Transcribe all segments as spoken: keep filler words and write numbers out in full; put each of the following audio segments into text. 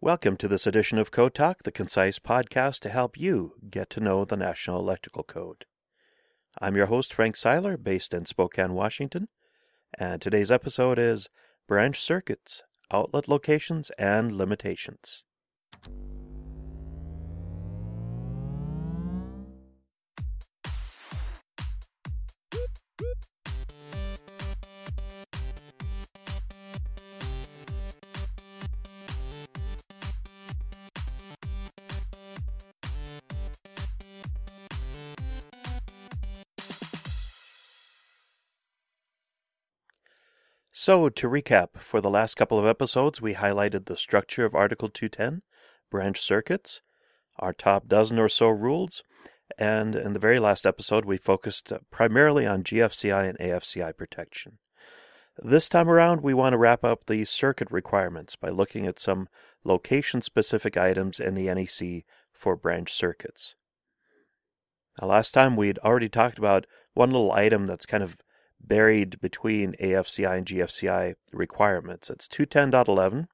Welcome to this edition of Code Talk, the concise podcast to help you get to know the National Electrical Code. I'm your host, Frank Seiler, based in Spokane, Washington, and today's episode is Branch Circuits, Outlet Locations, and Limitations. So, to recap, for the last couple of episodes, we highlighted the structure of Article two ten, branch circuits, our top dozen or so rules, and in the very last episode, we focused primarily on G F C I and A F C I protection. This time around, we want to wrap up the circuit requirements by looking at some location-specific items in the N E C for branch circuits. Now, last time, we had already talked about one little item that's kind of buried between A F C I and G F C I requirements. It's two ten point eleven,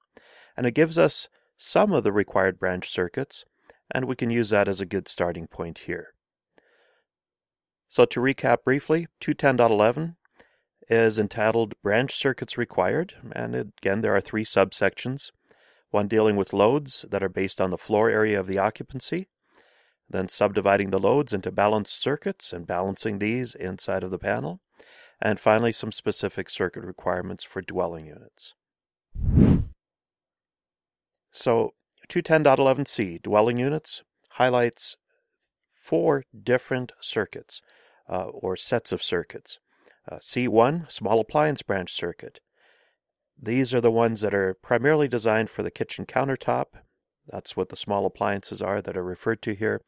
and it gives us some of the required branch circuits, and we can use that as a good starting point here. So to recap briefly, two ten point eleven is entitled Branch Circuits Required, and again there are three subsections, one dealing with loads that are based on the floor area of the occupancy, then subdividing the loads into balanced circuits and balancing these inside of the panel, and finally, some specific circuit requirements for dwelling units. So, two ten point eleven C, dwelling units, highlights four different circuits, uh, or sets of circuits. Uh, C one, small appliance branch circuit. These are the ones that are primarily designed for the kitchen countertop. That's what the small appliances are that are referred to here,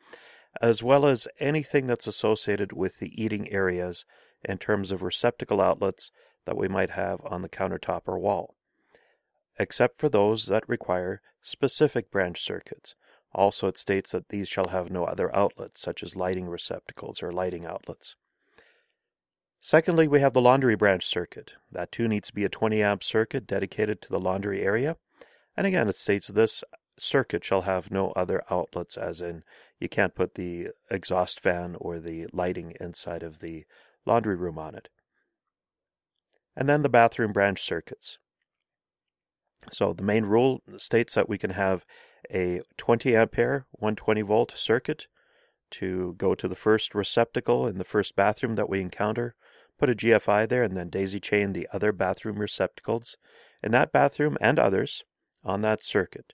as well as anything that's associated with the eating areas in terms of receptacle outlets that we might have on the countertop or wall, except for those that require specific branch circuits. Also, it states that these shall have no other outlets, such as lighting receptacles or lighting outlets. Secondly, we have the laundry branch circuit. That too needs to be a twenty amp circuit dedicated to the laundry area. And again, it states this circuit shall have no other outlets, as in you can't put the exhaust fan or the lighting inside of the laundry room on it. And then the bathroom branch circuits. So the main rule states that we can have a twenty ampere, one hundred twenty volt circuit to go to the first receptacle in the first bathroom that we encounter, put a G F I there, and then daisy chain the other bathroom receptacles in that bathroom and others on that circuit.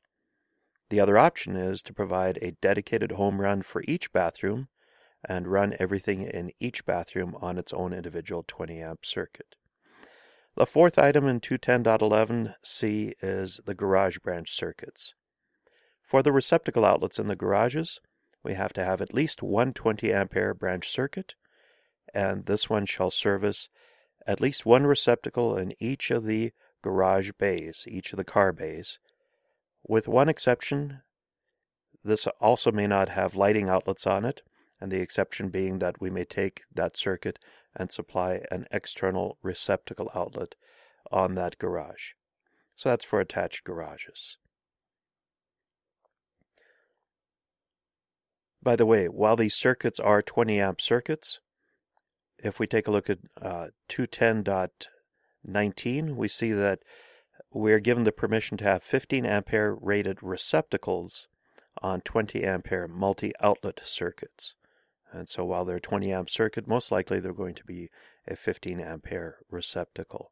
The other option is to provide a dedicated home run for each bathroom and run everything in each bathroom on its own individual twenty amp circuit. The fourth item in two ten point eleven C is the garage branch circuits. For the receptacle outlets in the garages, we have to have at least one twenty ampere branch circuit, and this one shall service at least one receptacle in each of the garage bays, each of the car bays, with one exception. This also may not have lighting outlets on it, and the exception being that we may take that circuit and supply an external receptacle outlet on that garage. So that's for attached garages. By the way, while these circuits are twenty amp circuits, if we take a look at uh, two ten point nineteen, we see that we are given the permission to have fifteen ampere rated receptacles on twenty ampere multi-outlet circuits. And so while they're a twenty amp circuit, most likely they're going to be a fifteen ampere receptacle.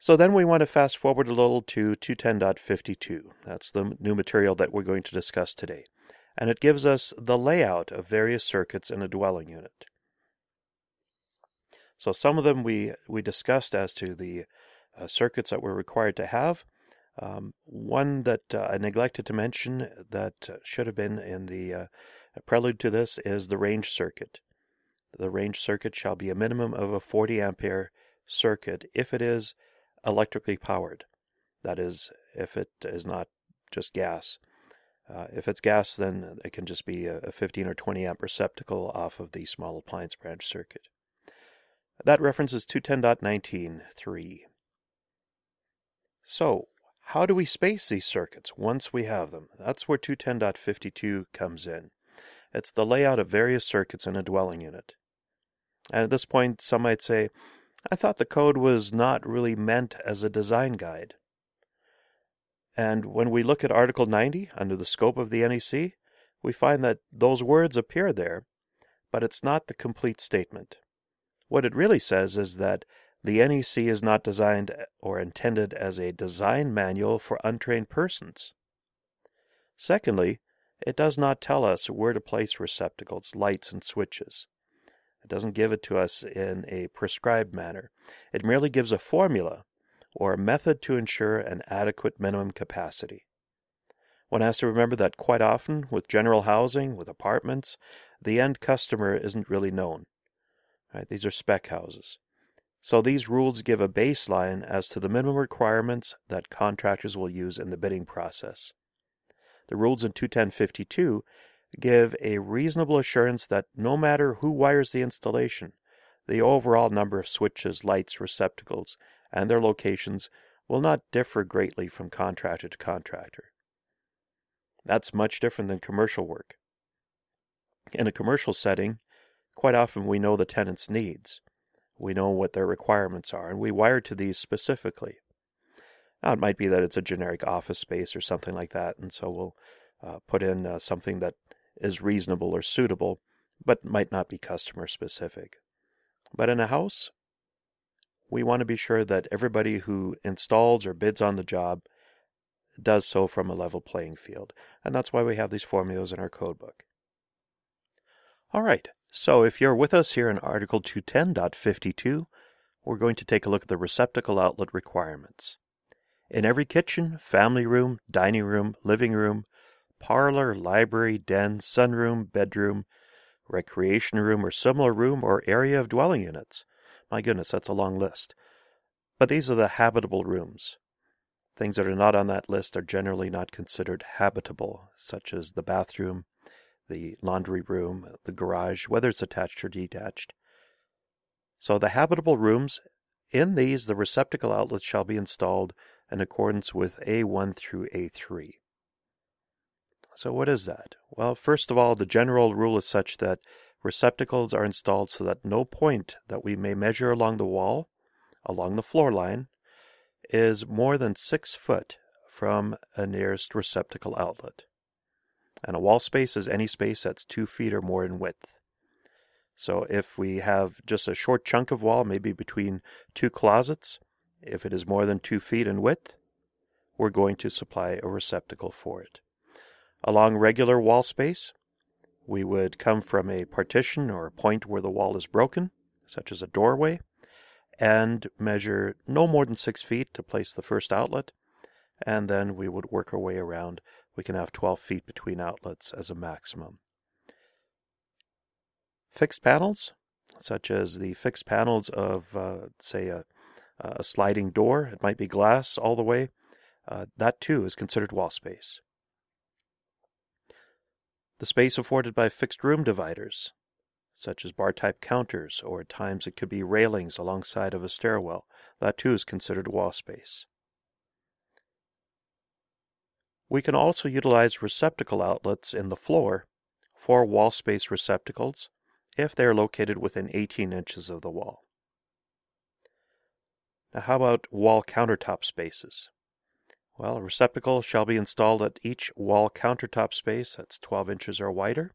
So then we want to fast forward a little to two ten point fifty-two. That's the new material that we're going to discuss today. And it gives us the layout of various circuits in a dwelling unit. So some of them we, we discussed as to the uh, circuits that we're required to have. Um, one that uh, I neglected to mention that uh, should have been in the uh, prelude to this is the range circuit. The range circuit shall be a minimum of a forty ampere circuit if it is electrically powered. That is, if it is not just gas. Uh, if it's gas, then it can just be a, a fifteen or twenty amp receptacle off of the small appliance branch circuit. That reference is two ten point nineteen point three. So, how do we space these circuits once we have them? That's where two ten point fifty-two comes in. It's the layout of various circuits in a dwelling unit. And at this point, some might say, I thought the code was not really meant as a design guide. And when we look at Article ninety, under the scope of the N E C, we find that those words appear there, but it's not the complete statement. What it really says is that the N E C is not designed or intended as a design manual for untrained persons. Secondly, it does not tell us where to place receptacles, lights, and switches. It doesn't give it to us in a prescribed manner. It merely gives a formula or a method to ensure an adequate minimum capacity. One has to remember that quite often, with general housing, with apartments, the end customer isn't really known. Right? These are spec houses. So these rules give a baseline as to the minimum requirements that contractors will use in the bidding process. The rules in two ten point fifty-two give a reasonable assurance that no matter who wires the installation, the overall number of switches, lights, receptacles, and their locations will not differ greatly from contractor to contractor. That's much different than commercial work. In a commercial setting, quite often we know the tenant's needs. We know what their requirements are, and we wire to these specifically. Now, it might be that it's a generic office space or something like that, and so we'll uh, put in uh, something that is reasonable or suitable, but might not be customer specific. But in a house, we want to be sure that everybody who installs or bids on the job does so from a level playing field. And that's why we have these formulas in our code book. All right, so if you're with us here in Article two ten point fifty-two, we're going to take a look at the receptacle outlet requirements. In every kitchen, family room, dining room, living room, parlor, library, den, sunroom, bedroom, recreation room, or similar room or area of dwelling units. My goodness, that's a long list. But these are the habitable rooms. Things that are not on that list are generally not considered habitable, such as the bathroom, the laundry room, the garage, whether it's attached or detached. So the habitable rooms, in these the receptacle outlets shall be installed in accordance with A one through A three. So what is that? Well, first of all, the general rule is such that receptacles are installed so that no point that we may measure along the wall, along the floor line, is more than six foot from a nearest receptacle outlet. And a wall space is any space that's two feet or more in width. So if we have just a short chunk of wall, maybe between two closets, if it is more than two feet in width, we're going to supply a receptacle for it. Along regular wall space, we would come from a partition or a point where the wall is broken, such as a doorway, and measure no more than six feet to place the first outlet, and then we would work our way around. We can have twelve feet between outlets as a maximum. Fixed panels, such as the fixed panels of, uh, say, a, a sliding door, it might be glass all the way, uh, that too is considered wall space. The space afforded by fixed room dividers, such as bar-type counters, or at times it could be railings alongside of a stairwell, that too is considered wall space. We can also utilize receptacle outlets in the floor for wall space receptacles if they are located within eighteen inches of the wall. Now, how about wall countertop spaces? Well, a receptacle shall be installed at each wall countertop space that's twelve inches or wider.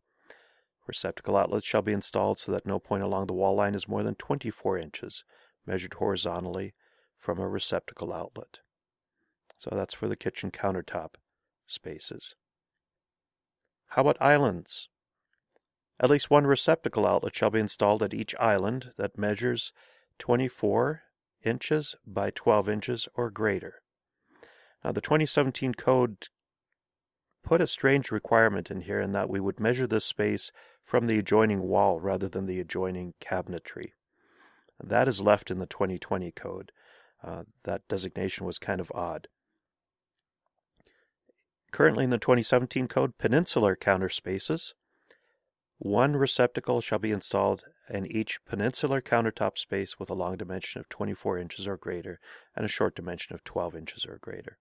Receptacle outlets shall be installed so that no point along the wall line is more than twenty-four inches, measured horizontally from a receptacle outlet. So that's for the kitchen countertop spaces. How about islands? At least one receptacle outlet shall be installed at each island that measures twenty-four inches by twelve inches or greater. Now, the twenty seventeen code put a strange requirement in here in that we would measure this space from the adjoining wall rather than the adjoining cabinetry. That is left in the twenty twenty code. Uh, that designation was kind of odd. Currently in the twenty seventeen code, peninsular counter spaces, one receptacle shall be installed in each peninsular countertop space with a long dimension of twenty-four inches or greater and a short dimension of twelve inches or greater.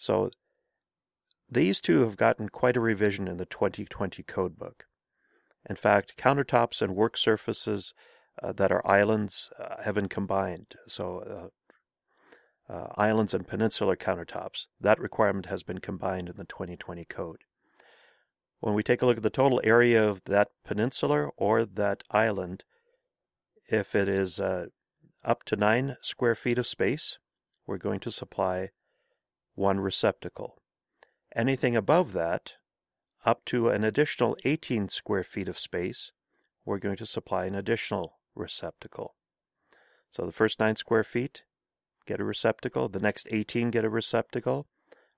So these two have gotten quite a revision in the twenty twenty code book. In fact, countertops and work surfaces uh, that are islands uh, have been combined. So uh, uh, islands and peninsular countertops, that requirement has been combined in the twenty twenty code. When we take a look at the total area of that peninsula or that island, if it is uh, up to nine square feet of space, we're going to supply one receptacle. Anything above that, up to an additional eighteen square feet of space, we're going to supply an additional receptacle. So the first nine square feet get a receptacle, the next eighteen get a receptacle,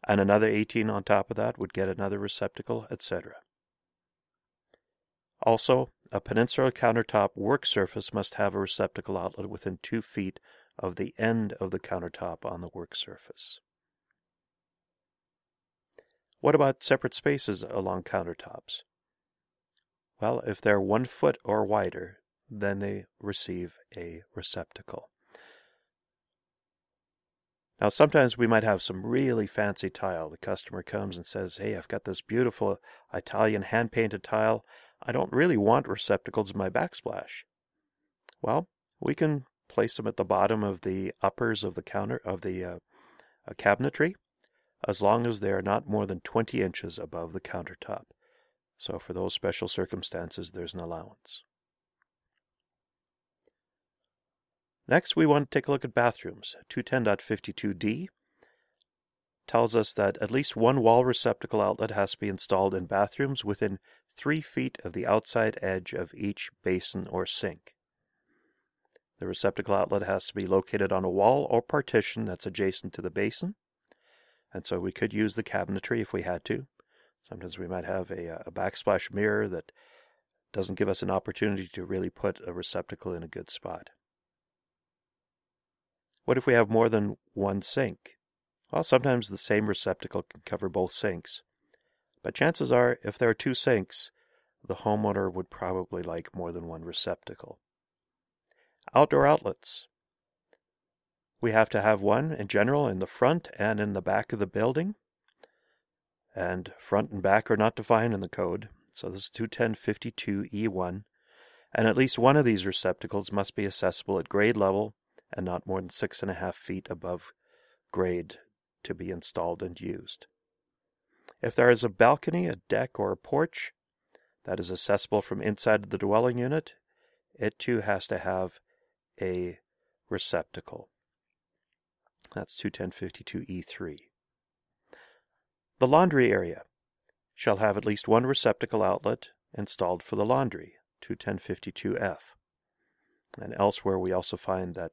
and another eighteen on top of that would get another receptacle, et cetera. Also, a peninsular countertop work surface must have a receptacle outlet within two feet of the end of the countertop on the work surface. What about separate spaces along countertops? Well, if they're one foot or wider, then they receive a receptacle. Now, sometimes we might have some really fancy tile. The customer comes and says, hey, I've got this beautiful Italian hand-painted tile. I don't really want receptacles in my backsplash. Well, we can place them at the bottom of the uppers of the counter of the uh, cabinetry, as long as they are not more than twenty inches above the countertop. So for those special circumstances, there's an allowance. Next, we want to take a look at bathrooms. two ten point fifty-two D tells us that at least one wall receptacle outlet has to be installed in bathrooms within three feet of the outside edge of each basin or sink. The receptacle outlet has to be located on a wall or partition that's adjacent to the basin. And so we could use the cabinetry if we had to. Sometimes we might have a, a backsplash mirror that doesn't give us an opportunity to really put a receptacle in a good spot. What if we have more than one sink? Well, sometimes the same receptacle can cover both sinks. But chances are, if there are two sinks, the homeowner would probably like more than one receptacle. Outdoor outlets. We have to have one, in general, in the front and in the back of the building. And front and back are not defined in the code. So this is two ten point fifty-two E one. And at least one of these receptacles must be accessible at grade level and not more than six and a half feet above grade to be installed and used. If there is a balcony, a deck, or a porch that is accessible from inside the dwelling unit, it too has to have a receptacle. That's two ten point fifty-two E three. The laundry area shall have at least one receptacle outlet installed for the laundry, two ten point fifty-two F. And elsewhere we also find that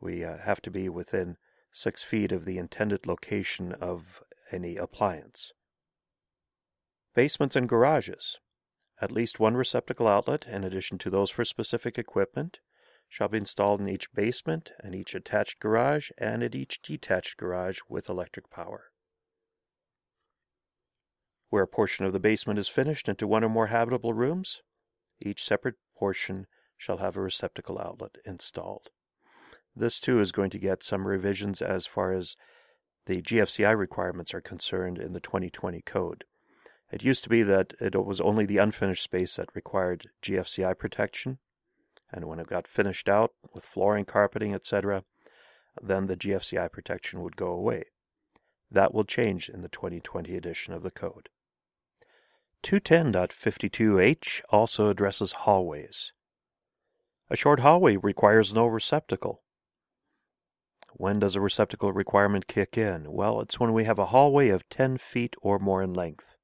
we uh, have to be within six feet of the intended location of any appliance. Basements and garages. At least one receptacle outlet, in addition to those for specific equipment, shall be installed in each basement and each attached garage and at each detached garage with electric power. Where a portion of the basement is finished into one or more habitable rooms, each separate portion shall have a receptacle outlet installed. This too is going to get some revisions as far as the G F C I requirements are concerned in the twenty twenty code. It used to be that it was only the unfinished space that required G F C I protection. And when it got finished out with flooring, carpeting, et cetera, then the G F C I protection would go away. That will change in the twenty twenty edition of the code. two ten point fifty-two H also addresses hallways. A short hallway requires no receptacle. When does a receptacle requirement kick in? Well, it's when we have a hallway of ten feet or more in length.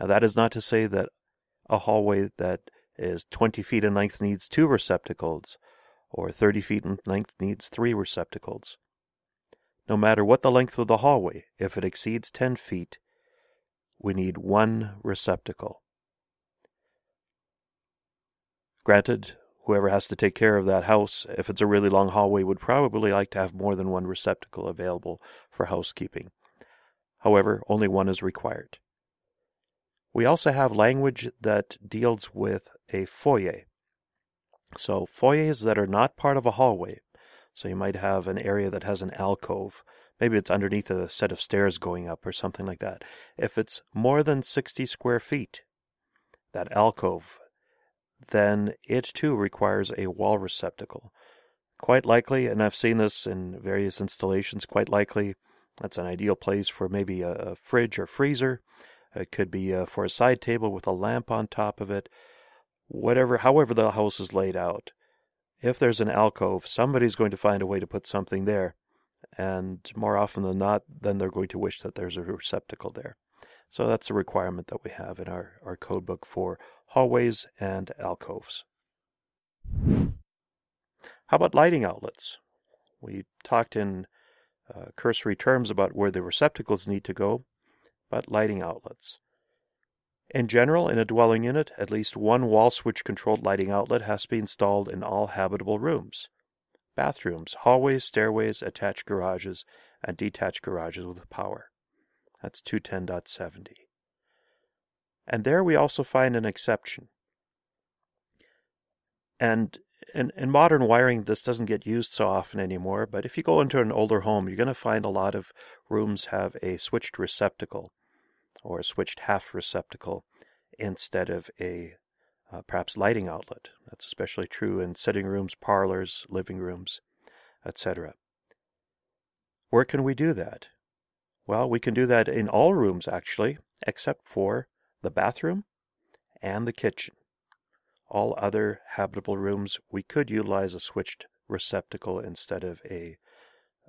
Now, that is not to say that a hallway that is twenty feet in length needs two receptacles, or thirty feet in length needs three receptacles. No matter what the length of the hallway, if it exceeds ten feet, we need one receptacle. Granted, whoever has to take care of that house, if it's a really long hallway, would probably like to have more than one receptacle available for housekeeping. However, only one is required. We also have language that deals with a foyer. So foyers that are not part of a hallway. So you might have an area that has an alcove, Maybe it's underneath a set of stairs going up or something like that. If it's more than sixty square feet, that alcove, then it too requires a wall receptacle. Quite likely, and I've seen this in various installations, quite likely that's an ideal place for maybe a, a fridge or freezer. It could be uh, for a side table with a lamp on top of it. Whatever, however the house is laid out, if there's an alcove, somebody's going to find a way to put something there. And more often than not, then they're going to wish that there's a receptacle there. So that's a requirement that we have in our, our code book for hallways and alcoves. How about lighting outlets? We talked in uh, cursory terms about where the receptacles need to go, but lighting outlets. In general, in a dwelling unit, at least one wall switch-controlled lighting outlet has to be installed in all habitable rooms, bathrooms, hallways, stairways, attached garages, and detached garages with power. That's two ten point seventy. And there we also find an exception. And in, in modern wiring, this doesn't get used so often anymore, but if you go into an older home, you're going to find a lot of rooms have a switched receptacle or a switched half receptacle instead of a uh, perhaps lighting outlet. That's especially true in sitting rooms, parlors, living rooms, et cetera. Where can we do that? Well, we can do that in all rooms, actually, except for the bathroom and the kitchen. All other habitable rooms, we could utilize a switched receptacle instead of a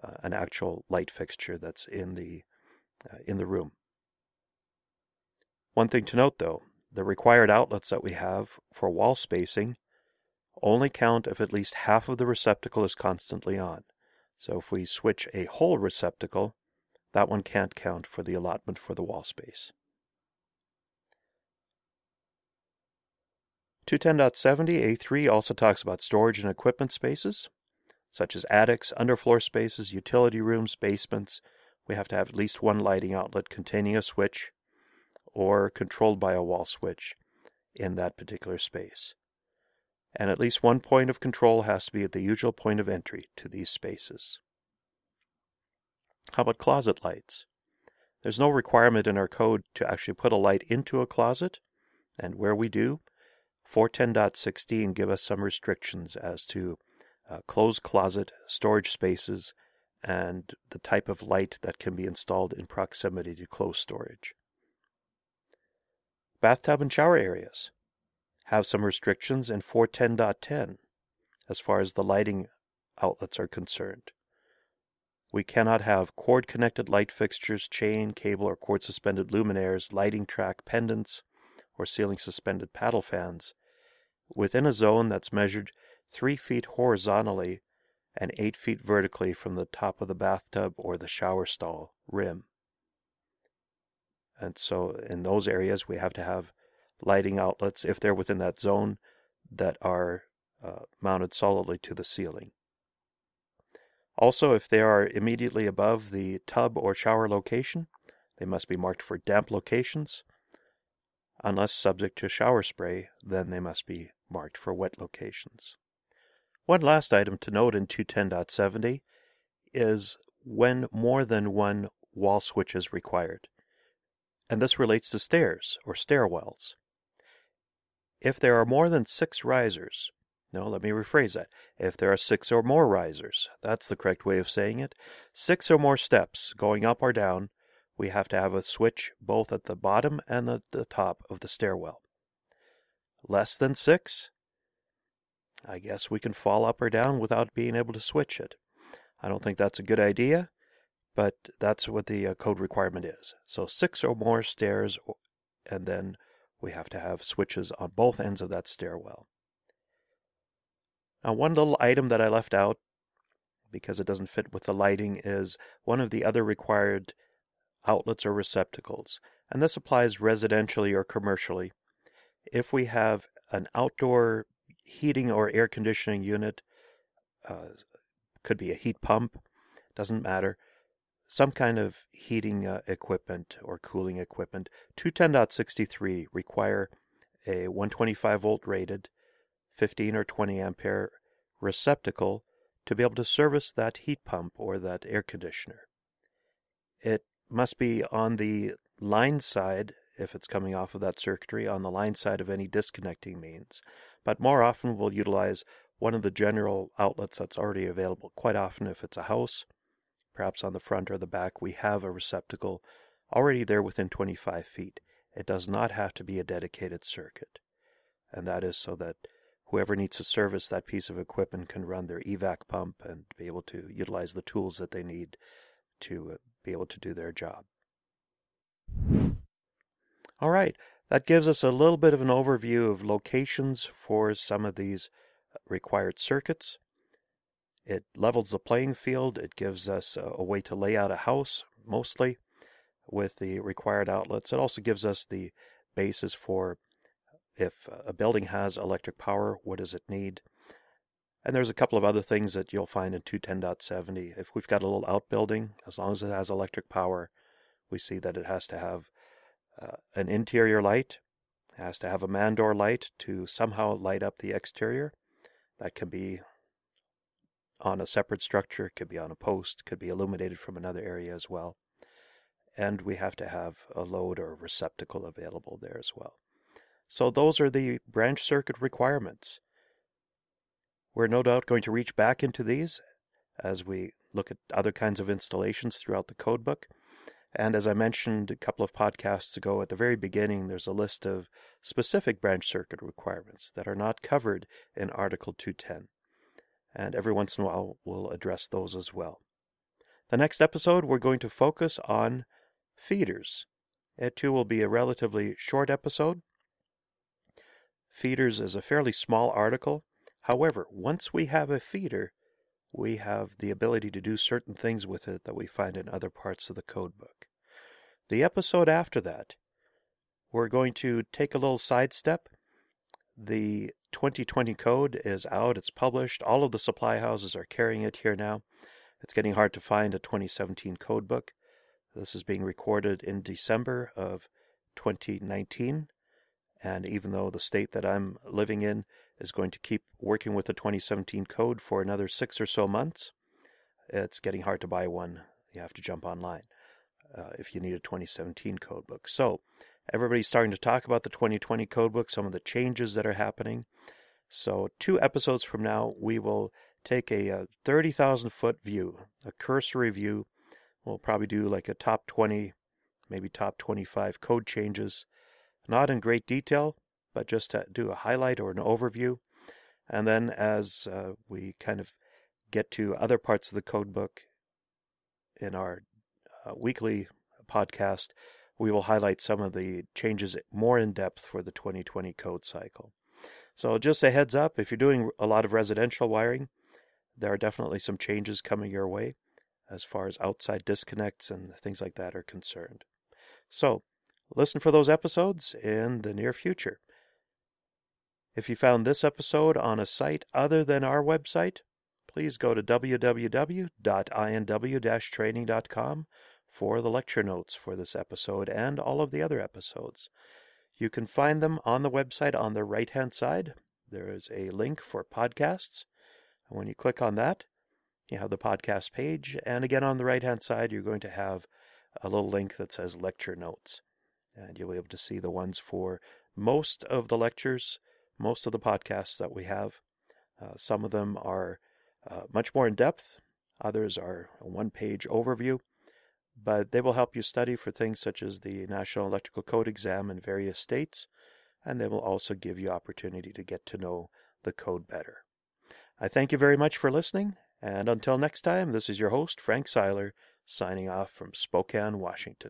uh, an actual light fixture that's in the uh, in the room. One thing to note, though, the required outlets that we have for wall spacing only count if at least half of the receptacle is constantly on. So if we switch a whole receptacle, that one can't count for the allotment for the wall space. two ten point seventy A three also talks about storage and equipment spaces, such as attics, underfloor spaces, utility rooms, basements. We have to have at least one lighting outlet containing a switch or controlled by a wall switch in that particular space. And at least one point of control has to be at the usual point of entry to these spaces. How about closet lights? There's no requirement in our code to actually put a light into a closet, and where we do, four ten point sixteen give us some restrictions as to uh, closed closet, storage spaces, and the type of light that can be installed in proximity to closed storage. Bathtub and shower areas have some restrictions in four ten point ten as far as the lighting outlets are concerned. We cannot have cord-connected light fixtures, chain, cable, or cord-suspended luminaires, lighting track, pendants, or ceiling-suspended paddle fans within a zone that's measured three feet horizontally and eight feet vertically from the top of the bathtub or the shower stall rim. And so in those areas, we have to have lighting outlets, if they're within that zone, that are uh, mounted solidly to the ceiling. Also, if they are immediately above the tub or shower location, they must be marked for damp locations. Unless subject to shower spray, then they must be marked for wet locations. One last item to note in two ten point seventy is when more than one wall switch is required. And this relates to stairs or stairwells. If there are more than six risers, No, let me rephrase that. If there are six or more risers, that's the correct way of saying it, six or more steps going up or down, we have to have a switch both at the bottom and at the top of the stairwell. Less than six, I guess we can fall up or down without being able to switch it. I don't think that's a good idea, but that's what the code requirement is. So six or more stairs, and then we have to have switches on both ends of that stairwell. Now, one little item that I left out, because it doesn't fit with the lighting, is one of the other required outlets or receptacles. And this applies residentially or commercially. If we have an outdoor heating or air conditioning unit, uh, could be a heat pump, doesn't matter, some kind of heating uh, equipment or cooling equipment, two ten point sixty-three require a one twenty-five volt rated fifteen or twenty ampere receptacle to be able to service that heat pump or that air conditioner. it must be on the line side, if it's coming off of that circuitry, on the line side of any disconnecting means. But more often we'll utilize one of the general outlets that's already available. Quite often if it's a house, perhaps on the front or the back, we have a receptacle already there within twenty-five feet. It does not have to be a dedicated circuit. And that is so that whoever needs to service that piece of equipment can run their evac pump and be able to utilize the tools that they need to be able to do their job. All right, that gives us a little bit of an overview of locations for some of these required circuits. It levels the playing field. It gives us a, a way to lay out a house, mostly, with the required outlets. It also gives us the basis for if a building has electric power, what does it need? And there's a couple of other things that you'll find in two ten point seventy. If we've got a little outbuilding, as long as it has electric power, we see that it has to have uh, an interior light, it has to have a man door light to somehow light up the exterior. That can be on a separate structure, could be on a post, could be illuminated from another area as well. And we have to have a load or receptacle available there as well. So those are the branch circuit requirements. We're no doubt going to reach back into these as we look at other kinds of installations throughout the code book. And as I mentioned a couple of podcasts ago, at the very beginning, there's a list of specific branch circuit requirements that are not covered in Article two ten. And every once in a while, we'll address those as well. The next episode, we're going to focus on feeders. It too will be a relatively short episode. Feeders is a fairly small article. However, once we have a feeder, we have the ability to do certain things with it that we find in other parts of the code book. The episode after that, we're going to take a little sidestep. The twenty twenty code is out. It's published. All of the supply houses are carrying it here now. It's getting hard to find a twenty seventeen code book. This is being recorded in December of twenty nineteen. And even though the state that I'm living in is going to keep working with the twenty seventeen code for another six or so months, it's getting hard to buy one. You have to jump online uh, if you need a twenty seventeen code book. So everybody's starting to talk about the twenty twenty code book, some of the changes that are happening. So two episodes from now, we will take a, a thirty thousand foot view, a cursory view. We'll probably do like a top twenty, maybe top twenty-five code changes. Not in great detail, but just to do a highlight or an overview. And then as uh, we kind of get to other parts of the code book in our uh, weekly podcast, we will highlight some of the changes more in depth for the twenty twenty code cycle. So just a heads up, if you're doing a lot of residential wiring, there are definitely some changes coming your way as far as outside disconnects and things like that are concerned. So listen for those episodes in the near future. If you found this episode on a site other than our website, please go to w w w dot i n w dash training dot com for the lecture notes for this episode and all of the other episodes. You can find them on the website on the right-hand side. There is a link for podcasts. And when you click on that, you have the podcast page. And again, on the right-hand side, you're going to have a little link that says lecture notes. And you'll be able to see the ones for most of the lectures, most of the podcasts that we have. Uh, some of them are uh, much more in-depth. Others are a one-page overview. But they will help you study for things such as the National Electrical Code exam in various states. And they will also give you opportunity to get to know the code better. I thank you very much for listening. And until next time, this is your host, Frank Seiler, signing off from Spokane, Washington.